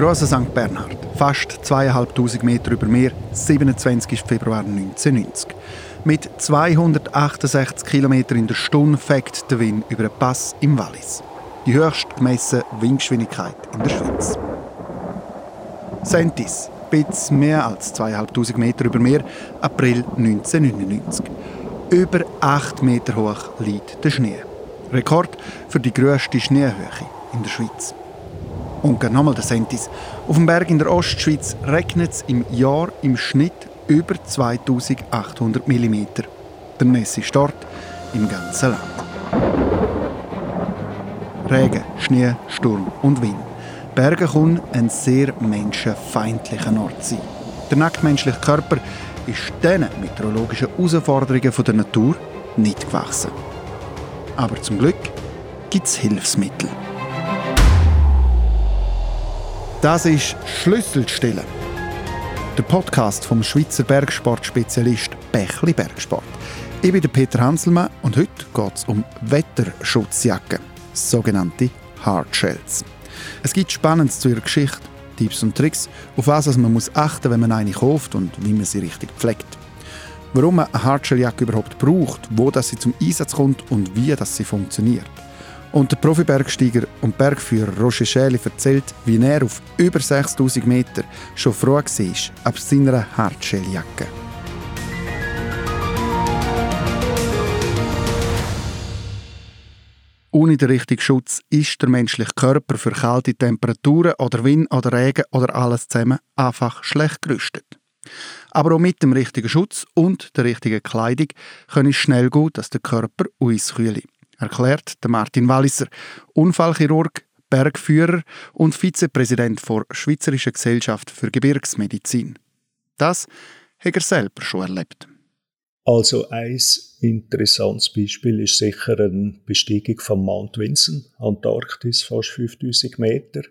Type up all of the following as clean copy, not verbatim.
Grosser St. Bernhard, fast 2500 Meter über Meer, 27. Februar 1990. Mit 268 km in der Stunde fegt der Wind über den Pass im Wallis. Die höchste gemessene Windgeschwindigkeit in der Schweiz. Säntis, etwas mehr als 2500 Meter über Meer, April 1999. Über 8 Meter hoch liegt der Schnee. Rekord für die grösste Schneehöhe in der Schweiz. Und nochmal der Säntis. Auf dem Berg in der Ostschweiz regnet es im Jahr im Schnitt über 2800 mm. Der Nässe ist dort im ganzen Land. Regen, Schnee, Sturm und Wind. Berge können ein sehr menschenfeindlicher Ort sein. Der nacktmenschliche Körper ist diesen meteorologischen Herausforderungen der Natur nicht gewachsen. Aber zum Glück gibt es Hilfsmittel. Das ist Schlüsselstille, der Podcast vom Schweizer Bergsportspezialist Bächli Bergsport. Ich bin Peter Hanselmann und heute geht es um Wetterschutzjacken, sogenannte Hardshells. Es gibt Spannendes zu ihrer Geschichte, Tipps und Tricks, auf was man achten muss, wenn man eine kauft und wie man sie richtig pflegt. Warum man eine Hardshelljacke überhaupt braucht, wo sie zum Einsatz kommt und wie sie funktioniert. Und der Profi-Bergsteiger und Bergführer Roger Schäli erzählt, wie er auf über 6000 Meter schon froh war ab seiner Hardshelljacke. Ohne den richtigen Schutz ist der menschliche Körper für kalte Temperaturen oder Wind oder Regen oder alles zusammen einfach schlecht gerüstet. Aber auch mit dem richtigen Schutz und der richtigen Kleidung kann es schnell gehen, dass der Körper auskühlt. Erklärt Martin Walliser, Unfallchirurg, Bergführer und Vizepräsident der Schweizerischen Gesellschaft für Gebirgsmedizin. Das hat er selber schon erlebt. Also ein interessantes Beispiel ist sicher eine Besteigung von Mount Vinson, Antarktis, fast 5000 Meter.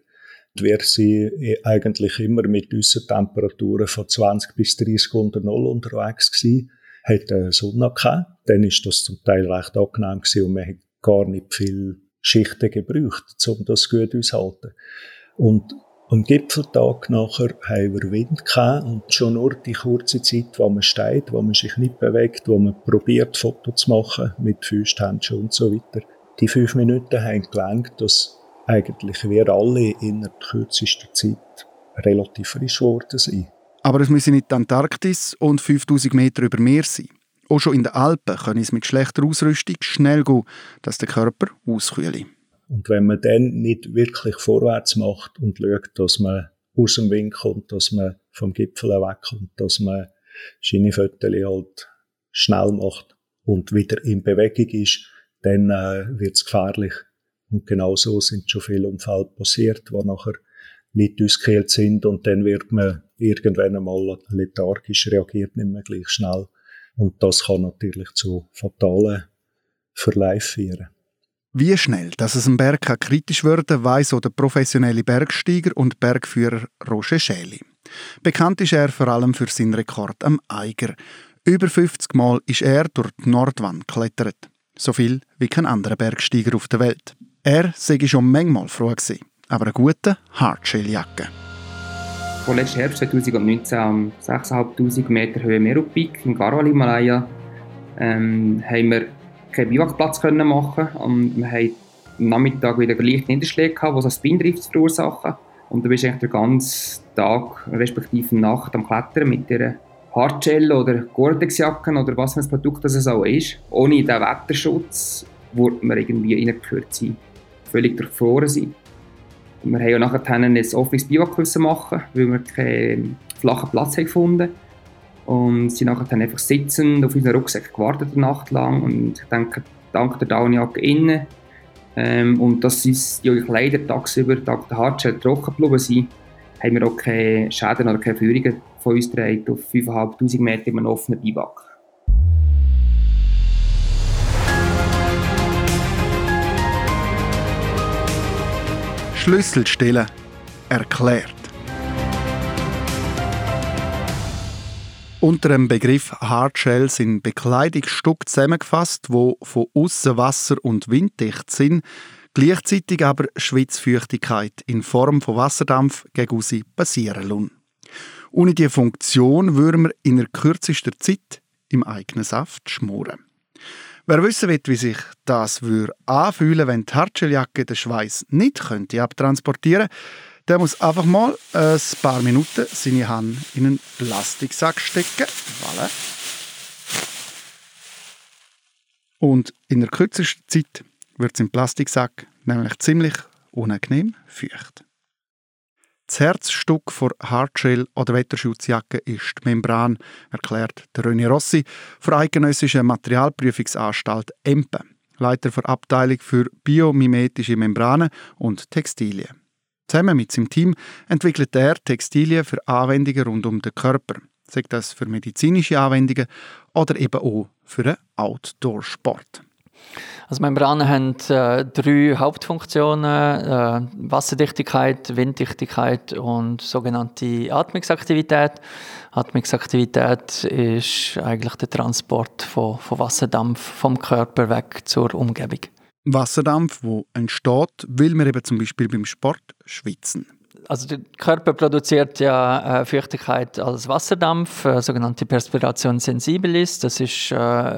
Wir waren eigentlich immer mit unseren Temperaturen von 20 bis 30 unter Null unterwegs gewesen. Hat Sonne gehabt, dann war das zum Teil recht angenehm gewesen und man hat gar nicht viele Schichten gebraucht, um das gut auszuhalten. Und am Gipfeltag nachher haben wir Wind gehabt und schon nur die kurze Zeit, wo man steht, wo man sich nicht bewegt, wo man probiert, Fotos zu machen mit Füßen, Handschuhen und so weiter. Die 5 Minuten haben gelangt, dass eigentlich wir alle innerhalb kürzester Zeit relativ frisch geworden sind. Aber es müssen nicht die Antarktis und 5000 Meter über Meer sein. Auch schon in den Alpen kann es mit schlechter Ausrüstung schnell gehen, dass der Körper auskühlt. Und wenn man dann nicht wirklich vorwärts macht und schaut, dass man aus dem Wind kommt, dass man vom Gipfel wegkommt, dass man seine Fötterchen halt schnell macht und wieder in Bewegung ist, dann wird es gefährlich. Und genau so sind schon viele Unfälle passiert, die nachher nicht ausgekühlt sind und dann wird man irgendwann einmal lethargisch, reagiert nicht mehr gleich schnell. Und das kann natürlich zu fatalen Verläufen führen. Wie schnell, dass es am Berg kritisch werden, weiss auch der professionelle Bergsteiger und Bergführer Roger Schäli. Bekannt ist er vor allem für seinen Rekord am Eiger. Über 50 Mal ist er durch die Nordwand geklettert. So viel wie kein anderer Bergsteiger auf der Welt. Er sei schon manchmal froh gewesen. Aber eine gute Hardshelljacke. Vorletzten Herbst 2019 am 6500 Meter Höhe Merupik im Garwali Malaya haben wir keinen Biwakplatz machen und wir hatten am Nachmittag wieder leichte Niederschläge, die so Spindrift verursachen. Und du bist eigentlich den ganzen Tag, respektive Nacht, am Klettern mit dieser Hardshell oder Gore-Tex-Jacken oder was für ein Produkt das auch ist. Ohne diesen Wetterschutz würde man irgendwie reingehört sein, völlig durchgefroren sein. Wir haben ja nachher ein offenes Biwakkissen machen, weil wir keinen flachen Platz gefunden haben. Und sind nachher dann einfach sitzend auf unseren Rucksack gewartet, eine Nacht lang. Und ich denke, dank der Downjacke innen. Und dass die Kleider tagsüber, dank der Hardshell trocken geblieben sind, haben wir auch keine Schäden oder keine Führungen von uns getragen auf 5500 Meter in einem offenen Biwak. Schlüsselstille erklärt. Unter dem Begriff Hardshell sind Bekleidungsstücke zusammengefasst, die von aussen wasser- und winddicht sind, gleichzeitig aber Schwitzfeuchtigkeit in Form von Wasserdampf gegen raus passieren lassen. Ohne diese Funktion würden wir in der kürzester Zeit im eigenen Saft schmoren. Wer wissen will, wie sich das anfühlen würde, wenn die Hartscheljacke den Schweiß nicht abtransportieren könnte, der muss einfach mal ein paar Minuten seine Hand in einen Plastiksack stecken. Voilà. Und in der kürzesten Zeit wird es im Plastiksack nämlich ziemlich unangenehm feucht. Das Herzstück von Hardshell- oder Wetterschutzjacke ist die Membran, erklärt René Rossi von der Eidgenössischen Materialprüfungsanstalt EMPA, Leiter der Abteilung für biomimetische Membranen und Textilien. Zusammen mit seinem Team entwickelt er Textilien für Anwendungen rund um den Körper, sei das für medizinische Anwendungen oder eben auch für den Outdoor-Sport. Also Membranen haben drei Hauptfunktionen: Wasserdichtigkeit, Winddichtigkeit und sogenannte Atmungsaktivität. Atmungsaktivität ist eigentlich der Transport von Wasserdampf vom Körper weg zur Umgebung. Wasserdampf, der entsteht, weil wir eben zum Beispiel beim Sport schwitzen. Also der Körper produziert ja Feuchtigkeit als Wasserdampf, sogenannte Perspiration sensibilis. Das ist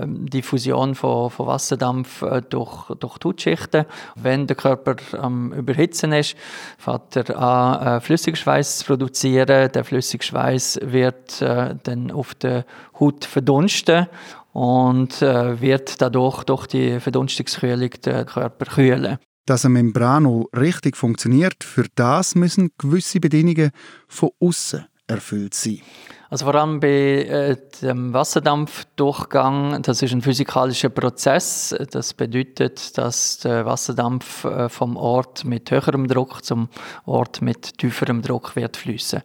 Diffusion von Wasserdampf durch die Hautschichten. Wenn der Körper am Überhitzen ist, fängt er an, Flüssigschweiß zu produzieren. Der Flüssigschweiß wird dann auf der Haut verdunsten und wird dadurch durch die Verdunstungskühlung den Körper kühlen. Dass eine Membran auch richtig funktioniert, für das müssen gewisse Bedingungen von außen erfüllt sein. Also vor allem bei dem Wasserdampfdurchgang, das ist ein physikalischer Prozess. Das bedeutet, dass der Wasserdampf vom Ort mit höherem Druck zum Ort mit tieferem Druck wird fließen.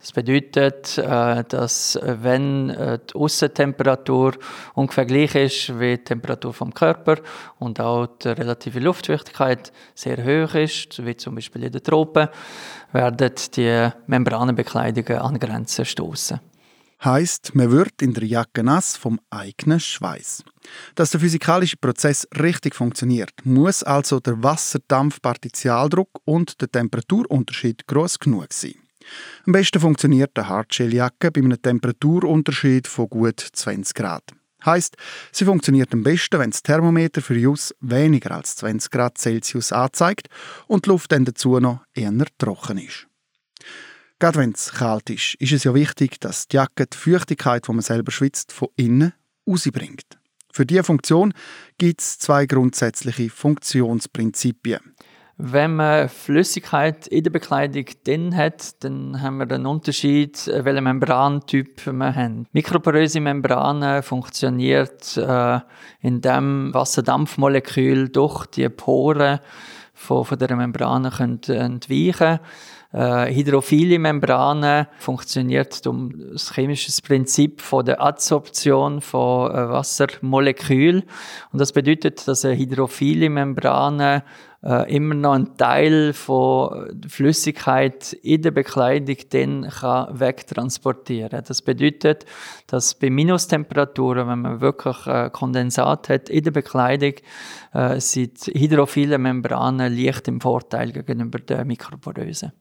Das bedeutet, dass wenn die Aussentemperatur ungefähr gleich ist wie die Temperatur vom Körper und auch die relative Luftfeuchtigkeit sehr hoch ist, wie zum Beispiel in den Tropen, werden die Membranenbekleidungen an Grenzen stoßen. Heisst, man wird in der Jacke nass vom eigenen Schweiß. Dass der physikalische Prozess richtig funktioniert, muss also der Wasserdampfpartialdruck und der Temperaturunterschied gross genug sein. Am besten funktioniert eine Hardshelljacke bei einem Temperaturunterschied von gut 20 Grad. Heisst, sie funktioniert am besten, wenn das Thermometer für Jus weniger als 20 Grad Celsius anzeigt und die Luft dann dazu noch eher trocken ist. Gerade wenn es kalt ist, ist es ja wichtig, dass die Jacke die Feuchtigkeit, die man selber schwitzt, von innen rausbringt. Für diese Funktion gibt es zwei grundsätzliche Funktionsprinzipien. Wenn man Flüssigkeit in der Bekleidung drin hat, dann haben wir einen Unterschied, welchen Membrantyp wir haben. Mikroporöse Membranen funktioniert, indem Wasserdampfmoleküle durch die Poren von der Membrane entweichen können. Hydrophile Membranen funktioniert um das chemische Prinzip von der Adsorption von Wassermolekülen. Und das bedeutet, dass eine hydrophile Membrane immer noch einen Teil von Flüssigkeit in der Bekleidung dann kann wegtransportieren. Das bedeutet, dass bei Minustemperaturen, wenn man wirklich Kondensat hat in der Bekleidung, sind hydrophile Membranen leicht im Vorteil gegenüber den mikroporösen.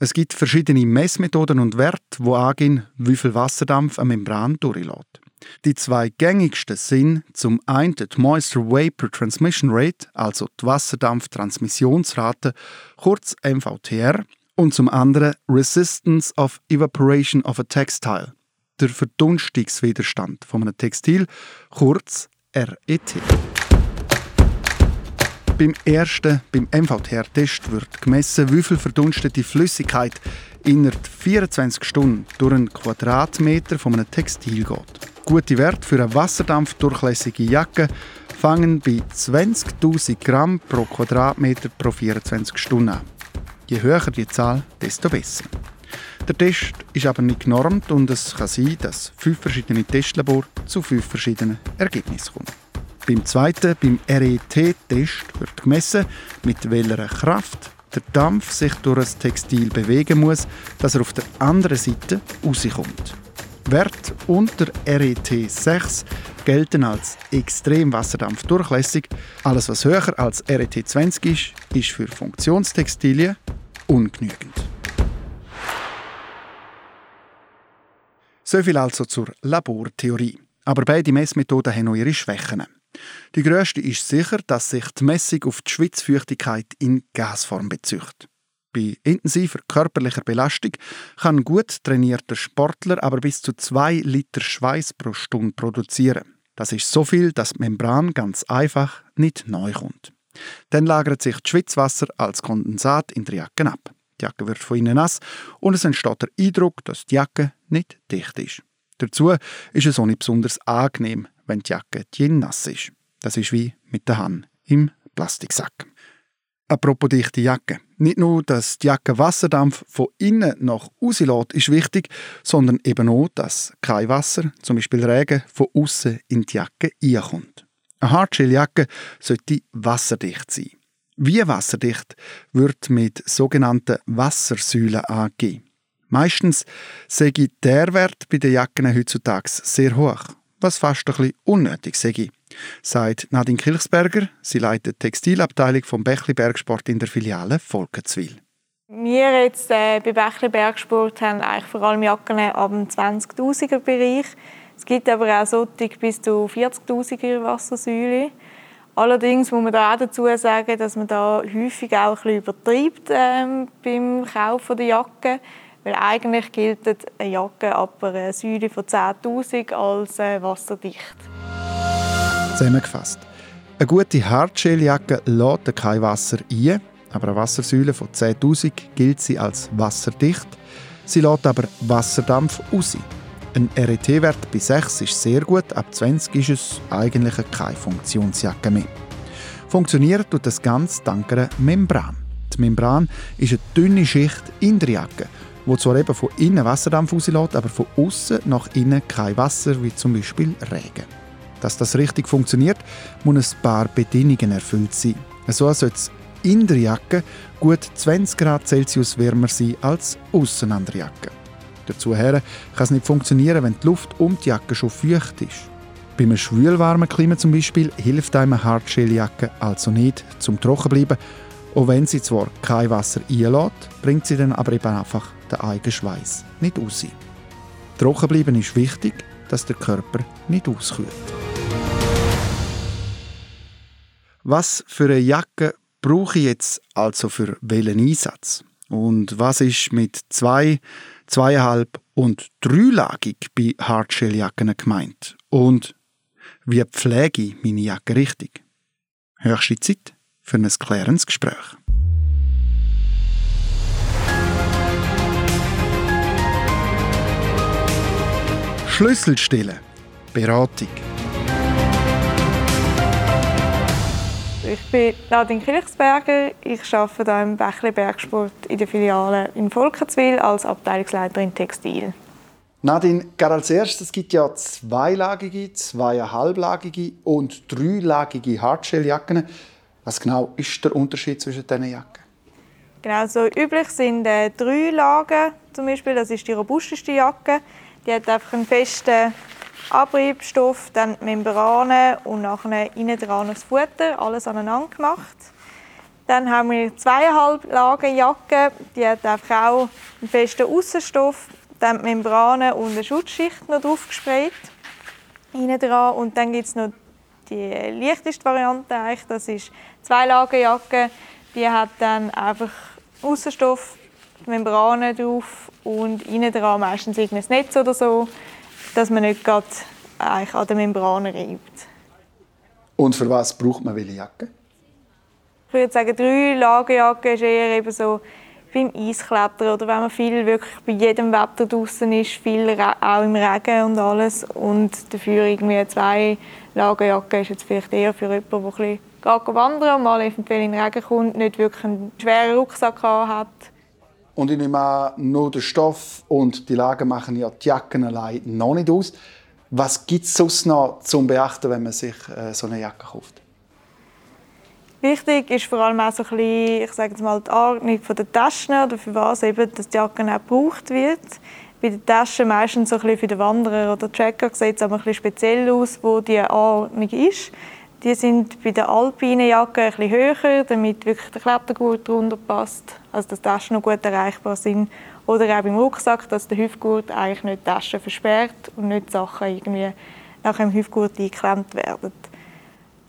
Es gibt verschiedene Messmethoden und Werte, die angehen, wie viel Wasserdampf eine Membran durchlässt. Die zwei gängigsten sind zum einen die Moisture Vapor Transmission Rate, also die Wasserdampftransmissionsrate, kurz MVTR, und zum anderen Resistance of Evaporation of a Textile, der Verdunstungswiderstand von einem Textil, kurz RET. Beim MVTR-Test wird gemessen, wie viel verdunstete Flüssigkeit innerhalb 24 Stunden durch einen Quadratmeter von einem Textil geht. Gute Werte für eine wasserdampfdurchlässige Jacke fangen bei 20'000 Gramm pro Quadratmeter pro 24 Stunden an. Je höher die Zahl, desto besser. Der Test ist aber nicht genormt und es kann sein, dass 5 verschiedene Testlabore zu 5 verschiedenen Ergebnissen kommen. Beim zweiten, beim RET-Test, wird gemessen, mit welcher Kraft der Dampf sich durch das Textil bewegen muss, dass er auf der anderen Seite rauskommt. Wert unter RET 6 gelten als extrem wasserdampfdurchlässig. Alles, was höher als RET 20 ist, ist für Funktionstextilien ungenügend. So viel also zur Labortheorie. Aber beide Messmethoden haben auch ihre Schwächen. Die grösste ist sicher, dass sich die Messung auf die Schwitzfeuchtigkeit in Gasform bezieht. Bei intensiver körperlicher Belastung kann ein gut trainierter Sportler aber bis zu 2 Liter Schweiß pro Stunde produzieren. Das ist so viel, dass die Membran ganz einfach nicht neu kommt. Dann lagert sich das Schwitzwasser als Kondensat in der Jacke ab. Die Jacke wird von innen nass und es entsteht der Eindruck, dass die Jacke nicht dicht ist. Dazu ist es auch nicht besonders angenehm, wenn die Jacke dünn nass ist. Das ist wie mit der Hand im Plastiksack. Apropos dichte Jacke. Nicht nur, dass die Jacke Wasserdampf von innen nach außen lässt, ist wichtig, sondern eben auch, dass kein Wasser, z.B. Regen, von außen in die Jacke einkommt. Eine Hardshelljacke sollte wasserdicht sein. Wie wasserdicht wird mit sogenannten Wassersäulen angegeben. Meistens sei der Wert bei den Jacken heutzutage sehr hoch, was fast ein bisschen unnötig sei, sagt Nadine Kilchsperger. Sie leitet die Textilabteilung vom Bächli Bergsport in der Filiale Volkeswil. Wir jetzt bei Bächli Bergsport haben eigentlich vor allem Jacken ab dem 20'000er Bereich. Es gibt aber auch solche bis zu 40'000er Wassersäule. Allerdings muss man da auch dazu sagen, dass man da häufig auch ein bisschen übertreibt beim Kauf der Jacken. Weil eigentlich gilt eine Jacke ab einer Säule von 10'000 als wasserdicht. Zusammengefasst. Eine gute Hardshelljacke lädt kein Wasser ein, aber eine Wassersäule von 10'000 gilt sie als wasserdicht. Sie lädt aber Wasserdampf aus. Ein RET-Wert bei 6 ist sehr gut, ab 20 ist es eigentlich keine Funktionsjacke mehr. Funktioniert tut das Ganze dank einer Membran. Die Membran ist eine dünne Schicht in der Jacke, wo zwar eben von innen Wasserdampf rauslässt, aber von außen nach innen kein Wasser, wie zum Beispiel Regen. Dass das richtig funktioniert, muss ein paar Bedingungen erfüllt sein. So soll es in der Jacke gut 20 Grad Celsius wärmer sein als aussen an der Jacke. Dazu kann es nicht funktionieren, wenn die Luft um die Jacke schon feucht ist. Bei einem schwülwarmen Klima zum Beispiel hilft einem eine Hardshelljacke also nicht, zum trocken zu bleiben. Auch wenn sie zwar kein Wasser einlädt, bringt sie dann aber eben einfach den eigenen Schweiß nicht raus. Trocken bleiben ist wichtig, dass der Körper nicht auskühlt. Was für eine Jacke brauche ich jetzt also für welchen Einsatz? Und was ist mit 2, 2,5 und 3-lagig bei Hardshelljacken gemeint? Und wie pflege ich meine Jacke richtig? Höchste Zeit für ein klärendes Gespräch. Schlüsselstille. Beratung. Ich bin Nadine Kirchberger. Ich arbeite hier im Bächli Bergsport in der Filiale in Volkeswil als Abteilungsleiterin Textil. Nadine, gerade als erstes, es gibt ja 2-lagige, 2,5-lagige und 3-lagige Hardshelljacken. Was genau ist der Unterschied zwischen diesen Jacken? Genau, so üblich sind 3 Lagen, zum Beispiel, das ist die robusteste Jacke. Die hat einfach einen festen Abriebstoff, dann die Membranen und nachher innen dran das Futter, alles aneinander gemacht. Dann haben wir 2,5 Lagen Jacke, die hat einfach auch einen festen Aussenstoff, dann die Membranen und eine Schutzschicht noch drauf gesprayt, innen dran. Und dann gibt es noch die leichteste Variante, das ist 2-Lagen-Jacke. Die hat dann einfach Aussenstoff, Membranen drauf und innen dran meistens irgendein Netz oder so, dass man nicht gerade an den Membranen reibt. Und für was braucht man welche Jacke? Ich würde sagen, 3-Lagen-Jacke ist eher eben so beim Eisklettern oder wenn man viel wirklich bei jedem Wetter draußen ist, viel auch im Regen und alles. Und dafür irgendwie 2-Lagen-Jacke ist jetzt vielleicht eher für jemanden, der ein bisschen wandern und mal eventuell in den Regen kommt, nicht wirklich einen schweren Rucksack hat. Und ich nehme an, nur der Stoff und die Lagen machen ja die Jacken allein noch nicht aus. Was gibt es sonst noch zu beachten, wenn man sich so eine Jacke kauft? Wichtig ist vor allem auch so ein bisschen, ich sage jetzt mal, die Ordnung der Taschen oder für was eben, dass die Jacke auch gebraucht wird. Bei den Taschen meistens so ein bisschen für den Wanderer oder Tracker sieht es aber ein bisschen speziell aus, wo die Anordnung ist. Die sind bei der alpinen Jacke ein bisschen höher, damit wirklich der Kletter gut drunter passt, also dass die Taschen noch gut erreichbar sind. Oder auch beim Rucksack, dass der Hüftgurt eigentlich nicht die Taschen versperrt und nicht die Sachen irgendwie nach dem Hüftgurt eingeklemmt werden.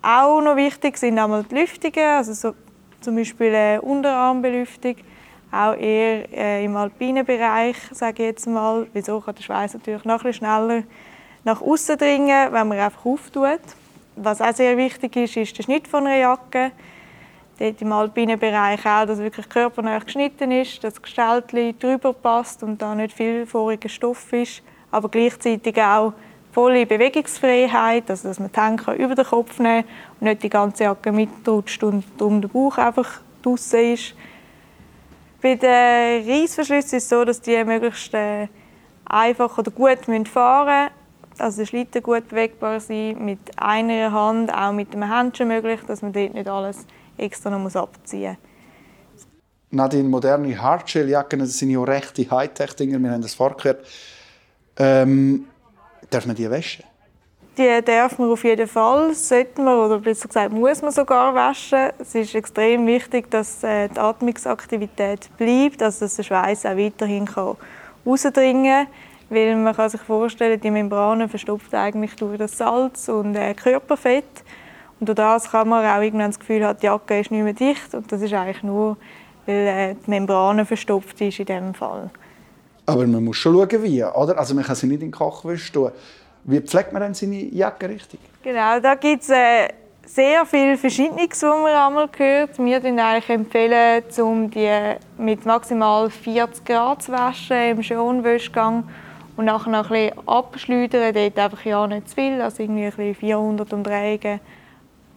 Auch noch wichtig sind einmal die Lüftungen, also so, zum Beispiel eine Unterarmbelüftung, auch eher im alpinen Bereich, sage ich jetzt mal. Wieso kann der Schweiß natürlich noch ein bisschen schneller nach außen dringen, wenn man einfach auftut. Was auch sehr wichtig ist, ist der Schnitt von einer Jacke. Dort im alpinen Bereich auch, dass wirklich körpernah geschnitten ist, dass das Gestell drüber passt und da nicht viel voriger Stoff ist. Aber gleichzeitig auch volle Bewegungsfreiheit, also dass man die Hände über den Kopf nehmen kann und nicht die ganze Jacke mitrutscht und um den Bauch einfach draussen ist. Bei den Reissverschlüssen ist es so, dass die möglichst einfach oder gut fahren müssen. Also der Schlitten gut bewegbar sein, mit einer Hand, auch mit einem Händchen möglich, dass man dort nicht alles extra noch abziehen muss. Nadine, moderne Hardshelljacken, das sind ja rechte Hightech-Dinger, wir haben das vorgehört. Darf man die waschen? Die darf man auf jeden Fall, sollte man, oder besser gesagt muss man sogar waschen. Es ist extrem wichtig, dass die Atmungsaktivität bleibt, also dass der Schweiß auch weiterhin rausdringen kann. Weil man kann sich vorstellen, die Membrane verstopft eigentlich durch das Salz und Körperfett. Und durch das kann man auch irgendwann das Gefühl haben, die Jacke ist nicht mehr dicht. Und das ist eigentlich nur, weil die Membrane verstopft ist in diesem Fall. Aber man muss schon schauen, wie, oder? Also man kann sie nicht in den Kochwäsche tun. Wie pflegt man denn seine Jacke richtig? Genau, da gibt es sehr viel Verschiedenes, die man einmal hört. Wir empfehlen eigentlich, um die mit maximal 40 Grad zu waschen im Schonwäschgang. Und nachher noch ein bisschen abschleudern, dort einfach ja nicht zu viel, also irgendwie ein bisschen 400 Umdrehungen.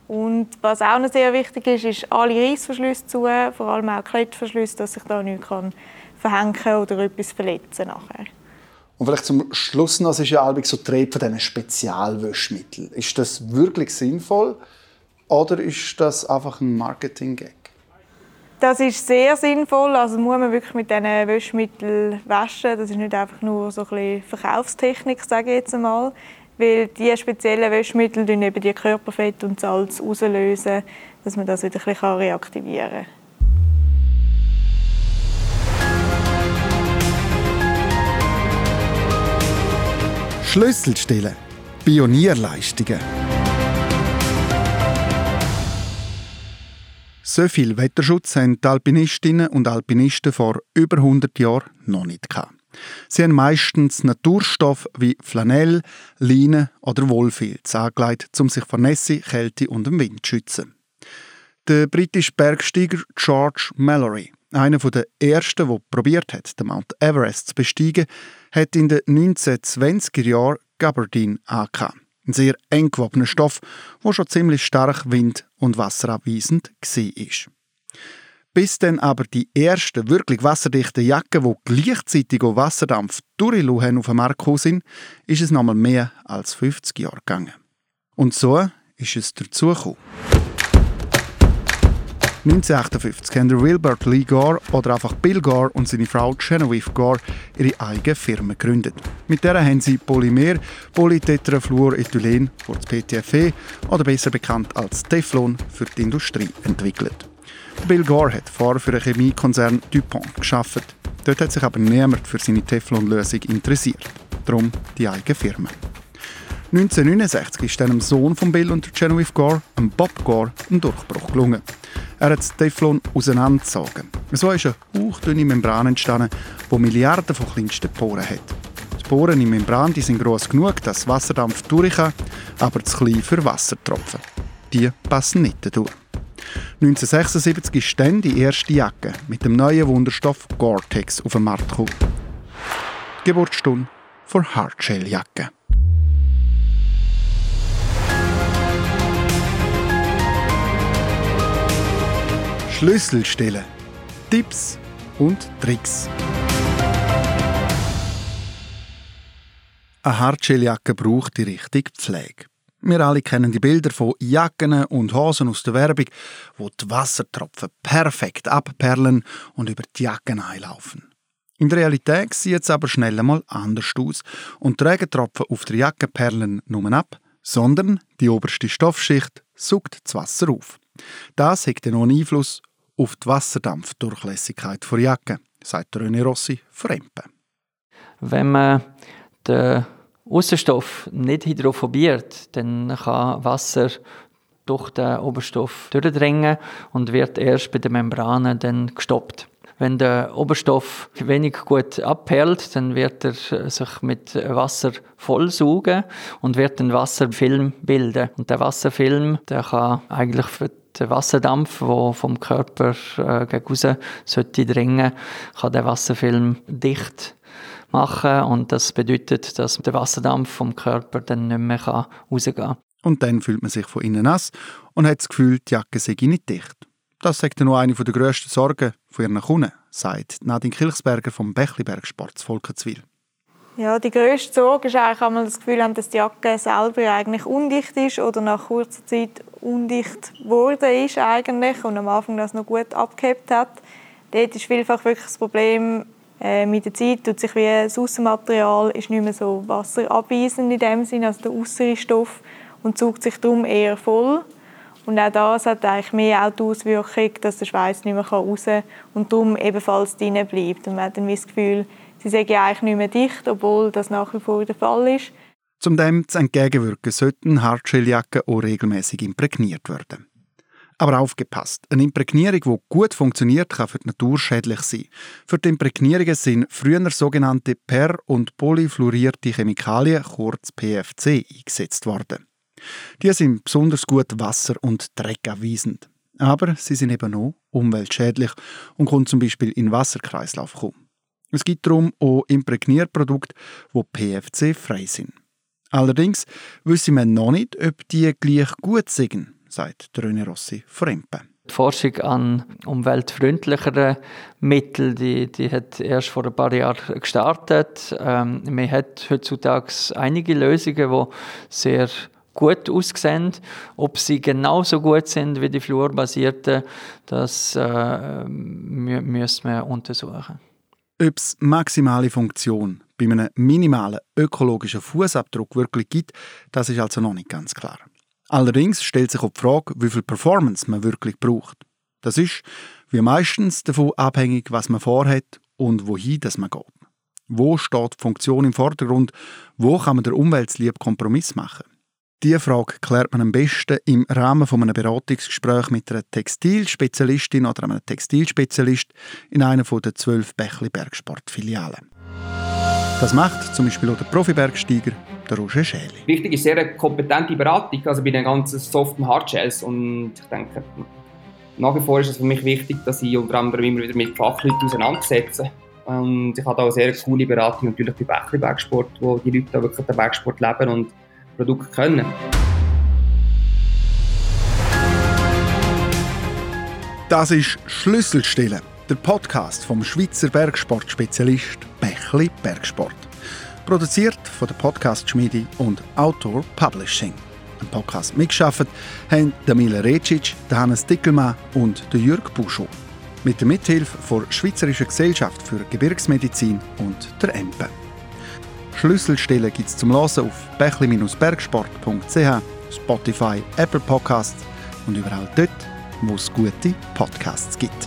Und was auch noch sehr wichtig ist, ist alle Reissverschlüsse zu, vor allem auch Klettverschlüsse, dass sich da nichts verhängen oder etwas verletzen nachher. Und vielleicht zum Schluss noch, es ist ja allweg so die Rede von diesen Spezialwäschmitteln. Ist das wirklich sinnvoll oder ist das einfach ein Marketing-Gag? Das ist sehr sinnvoll, also muss man wirklich mit diesen Wäschmitteln waschen. Das ist nicht einfach nur so ein bisschen Verkaufstechnik, sage ich jetzt einmal. Weil diese speziellen Wäschmittel lösen eben die Körperfett und Salz raus, dass man das wieder ein bisschen reaktivieren kann. Schlüsselstille. Pionierleistungen. So viel Wetterschutz haben die Alpinistinnen und Alpinisten vor über 100 Jahren noch nicht gehabt. Sie haben meistens Naturstoffe wie Flanell, Leinen oder Wollfilz angelegt, um sich vor Nässe, Kälte und dem Wind zu schützen. Der britische Bergsteiger George Mallory, einer der ersten, der probiert hat, den Mount Everest zu besteigen, hat in den 1920er Jahren Gabardin angehabt. Ein sehr eng gewobener Stoff, der schon ziemlich stark wind- und wasserabweisend war. Bis dann aber die ersten wirklich wasserdichten Jacken, die gleichzeitig auch Wasserdampf durchlassen, auf den Markt gekommen sind, ist es noch mal mehr als 50 Jahre gegangen. Und so ist es dazu gekommen. 1958 haben Wilbert Lee Gore oder einfach Bill Gore und seine Frau Genevieve Gore ihre eigene Firma gegründet. Mit der haben sie Polymer, Polytetrafluorethylen, kurz PTFE, oder besser bekannt als Teflon, für die Industrie entwickelt. Bill Gore hat vorher für den Chemiekonzern Dupont gearbeitet. Dort hat sich aber niemand für seine Teflonlösung interessiert. Darum die eigene Firma. 1969 ist einem Sohn von Bill und Genevieve Gore, Bob Gore, ein Durchbruch gelungen. Er hat das Teflon auseinandergezogen. So ist eine hauchdünne Membran entstanden, die Milliarden von kleinsten Poren hat. Die Poren in der Membran sind gross genug, dass Wasserdampf durch kann, aber zu klein für Wassertropfen. Die passen nicht dazu. 1976 ist dann die erste Jacke mit dem neuen Wunderstoff Gore-Tex auf den Markt gekommen. Die Geburtsstunde für Hardshell-Jacken. Schlüsselstille. Tipps und Tricks. Eine Hardshelljacke braucht die richtige Pflege. Wir alle kennen die Bilder von Jacken und Hosen aus der Werbung, wo die Wassertropfen perfekt abperlen und über die Jacken einlaufen. In der Realität sieht es aber schnell einmal anders aus und Regentropfen auf der Jacke perlen nur ab, sondern die oberste Stoffschicht saugt das Wasser auf. Das hat dann auch einen Einfluss auf die Wasserdampfdurchlässigkeit der Jacke, sagt René Rossi von EMPA. Wenn man den Aussenstoff nicht hydrophobiert, dann kann Wasser durch den Oberstoff durchdringen und wird erst bei den Membranen dann gestoppt. Wenn der Oberstoff wenig gut abperlt, dann wird er sich mit Wasser vollsaugen und wird einen Wasserfilm bilden. Und der Wasserfilm, der kann eigentlich für den Wasserdampf, der vom Körper gegen raus sollte dringen, kann der Wasserfilm dicht machen. Und das bedeutet, dass der Wasserdampf vom Körper dann nicht mehr rausgehen kann. Und dann fühlt man sich von innen nass und hat das Gefühl, die Jacke sei nicht dicht. Das sagt nur eine der grössten Sorgen von ihren Kunden, sagt Nadine Kilchsperger vom Bächli Bergsport in Volkeswil. Ja, die grösste Sorge ist eigentlich einmal das Gefühl, dass die Jacke selber eigentlich undicht ist oder nach kurzer Zeit undicht geworden ist eigentlich und am Anfang das noch gut abgehebt hat. Dort ist vielfach wirklich das Problem, mit der Zeit tut sich wie das Aussenmaterial ist nicht mehr so wasserabweisend in dem Sinne, also der äussere Stoff, und saugt sich darum eher voll. Und auch das hat eigentlich mehr auch die Auswirkung, dass der Schweiß nicht mehr raus kann und darum ebenfalls drinnen bleibt. Und man hat dann das Gefühl, sie seien eigentlich nicht mehr dicht, obwohl das nach wie vor der Fall ist. Um dem zu entgegenwirken, sollten Hartschelljacken auch regelmäßig imprägniert werden. Aber aufgepasst, eine Imprägnierung, die gut funktioniert, kann für die Natur schädlich sein. Für die Imprägnierungen sind früher sogenannte per- und polyfluorierte Chemikalien, kurz PFC, eingesetzt worden. Die sind besonders gut wasser- und dreckabweisend. Aber sie sind eben auch umweltschädlich und kommen zum Beispiel in den Wasserkreislauf kaum. Es gibt darum auch Imprägnierprodukte, die PFC-frei sind. Allerdings wissen wir noch nicht, ob die gleich gut sind, sagt René Rossi von EMPA. Die Forschung an umweltfreundlicheren Mitteln die hat erst vor ein paar Jahren gestartet. Man hat heutzutage einige Lösungen, die sehr gut aussehen. Ob sie genauso gut sind wie die fluorbasierten, das müssen wir untersuchen. Ob es maximale Funktion bei einem minimalen ökologischen Fußabdruck wirklich gibt, das ist also noch nicht ganz klar. Allerdings stellt sich auch die Frage, wie viel Performance man wirklich braucht. Das ist wie meistens davon abhängig, was man vorhat und wohin das man geht. Wo steht die Funktion im Vordergrund? Wo kann man der Umwelt lieb Kompromiss machen? Diese Frage klärt man am besten im Rahmen eines Beratungsgesprächs mit einer Textilspezialistin oder einem Textilspezialist in einer der 12 Bächli Bergsport-Filialen. Das macht zum Beispiel auch der Profi-Bergsteiger, der Roger Schäli. Wichtig ist sehr eine kompetente Beratung, also bei den ganzen soften Hardshells. Und ich denke, nach wie vor ist es für mich wichtig, dass ich unter anderem immer wieder mit Fachleuten auseinandersetze. Und ich habe da auch sehr coole Beratung, natürlich bei Bächli Bergsport, wo die Leute da wirklich den Bergsport leben und Produkte können. Das ist Schlüsselstille, der Podcast vom Schweizer Bergsportspezialist Bächli Bergsport. Produziert von der Podcast-Schmiede und Outdoor-Publishing. Am Podcast mitgearbeitet haben Mila Rechic, Hannes Dickelmann und Jürg Buschow. Mit der Mithilfe der Schweizerischen Gesellschaft für Gebirgsmedizin und der EMPA. Schlüsselstelle gibt es zum Hören auf bächli-bergsport.ch, Spotify, Apple Podcasts und überall dort, wo es gute Podcasts gibt.